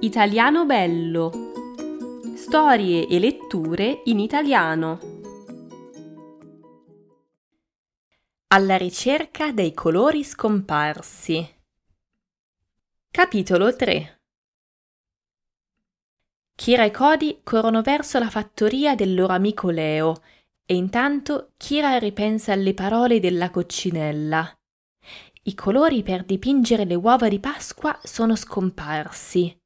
Italiano bello. Storie e letture in italiano. Alla ricerca dei colori scomparsi. Capitolo 3. Kira e Cody corrono verso la fattoria del loro amico Leo e intanto Kira ripensa alle parole della coccinella. I colori per dipingere le uova di Pasqua sono scomparsi.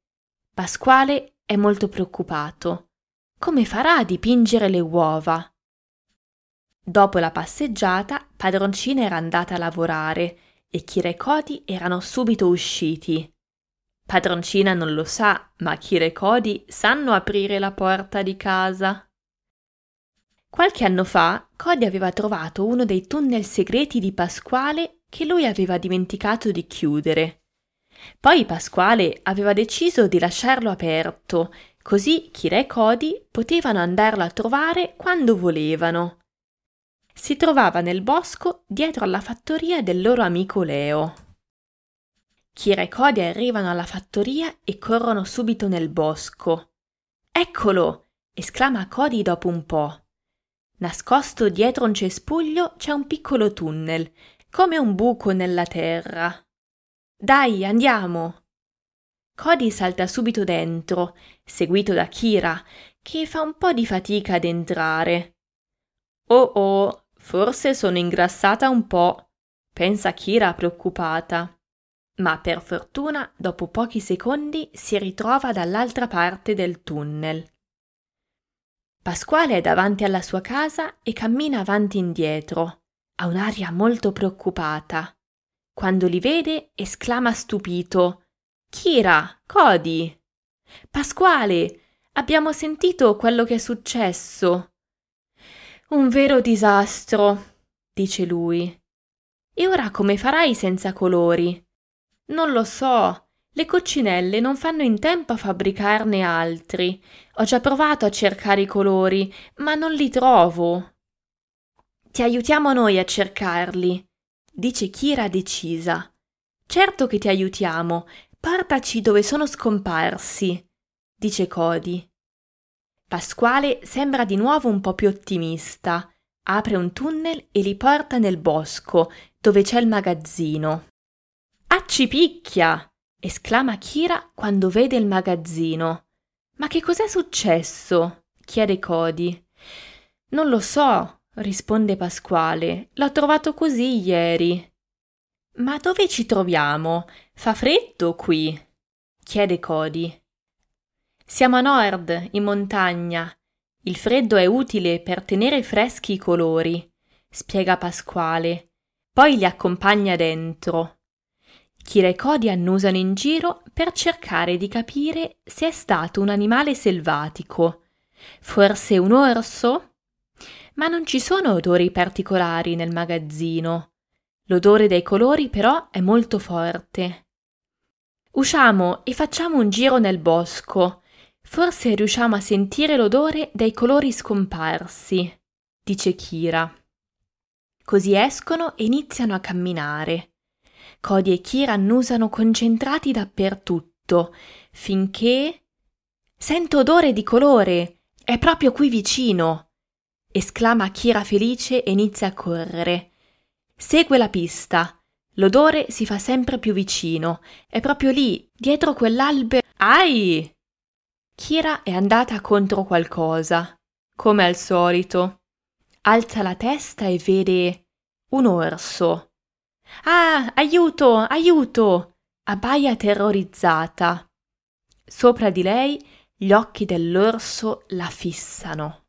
Pasquale è molto preoccupato. Come farà a dipingere le uova? Dopo la passeggiata, Padroncina era andata a lavorare e Kira e Cody erano subito usciti. Padroncina non lo sa, ma Kira e Cody sanno aprire la porta di casa. Qualche anno fa, Cody aveva trovato uno dei tunnel segreti di Pasquale che lui aveva dimenticato di chiudere. Poi Pasquale aveva deciso di lasciarlo aperto, così Kira e Cody potevano andarlo a trovare quando volevano. Si trovava nel bosco dietro alla fattoria del loro amico Leo. Kira e Cody arrivano alla fattoria e corrono subito nel bosco. «Eccolo!» esclama Cody dopo un po'. Nascosto dietro un cespuglio c'è un piccolo tunnel, come un buco nella terra. «Dai, andiamo!» Cody salta subito dentro, seguito da Kira, che fa un po' di fatica ad entrare. «Oh, forse sono ingrassata un po'», pensa Kira preoccupata. Ma per fortuna, dopo pochi secondi, si ritrova dall'altra parte del tunnel. Pasquale è davanti alla sua casa e cammina avanti e indietro. Ha un'aria molto preoccupata. Quando li vede, esclama stupito: «Kira, Cody! Pasquale, abbiamo sentito quello che è successo!» «Un vero disastro», dice lui. «E ora come farai senza colori?» «Non lo so, le coccinelle non fanno in tempo a fabbricarne altri. Ho già provato a cercare i colori, ma non li trovo». «Ti aiutiamo noi a cercarli», dice Kira decisa. «Certo che ti aiutiamo, portaci dove sono scomparsi», dice Cody. Pasquale sembra di nuovo un po' più ottimista. Apre un tunnel e li porta nel bosco, dove c'è il magazzino. «Accipicchia!» esclama Kira quando vede il magazzino. «Ma che cos'è successo?» chiede Cody. «Non lo so», risponde Pasquale, «l'ho trovato così ieri». «Ma dove ci troviamo? Fa freddo qui?» chiede Cody. «Siamo a nord, in montagna. Il freddo è utile per tenere freschi i colori», spiega Pasquale. Poi li accompagna dentro. Kira e Cody annusano in giro per cercare di capire se è stato un animale selvatico. Forse un orso? Ma non ci sono odori particolari nel magazzino. L'odore dei colori però è molto forte. «Usciamo e facciamo un giro nel bosco. Forse riusciamo a sentire l'odore dei colori scomparsi», dice Kira. Così escono e iniziano a camminare. Cody e Kira annusano concentrati dappertutto, finché «Sento odore di colore! È proprio qui vicino!» esclama Kira felice e inizia a correre. Segue la pista. L'odore si fa sempre più vicino. È proprio lì, dietro quell'albero. Ai! Kira è andata contro qualcosa, come al solito. Alza la testa e vede un orso. «Ah, aiuto, aiuto!» abbaia terrorizzata. Sopra di lei gli occhi dell'orso la fissano.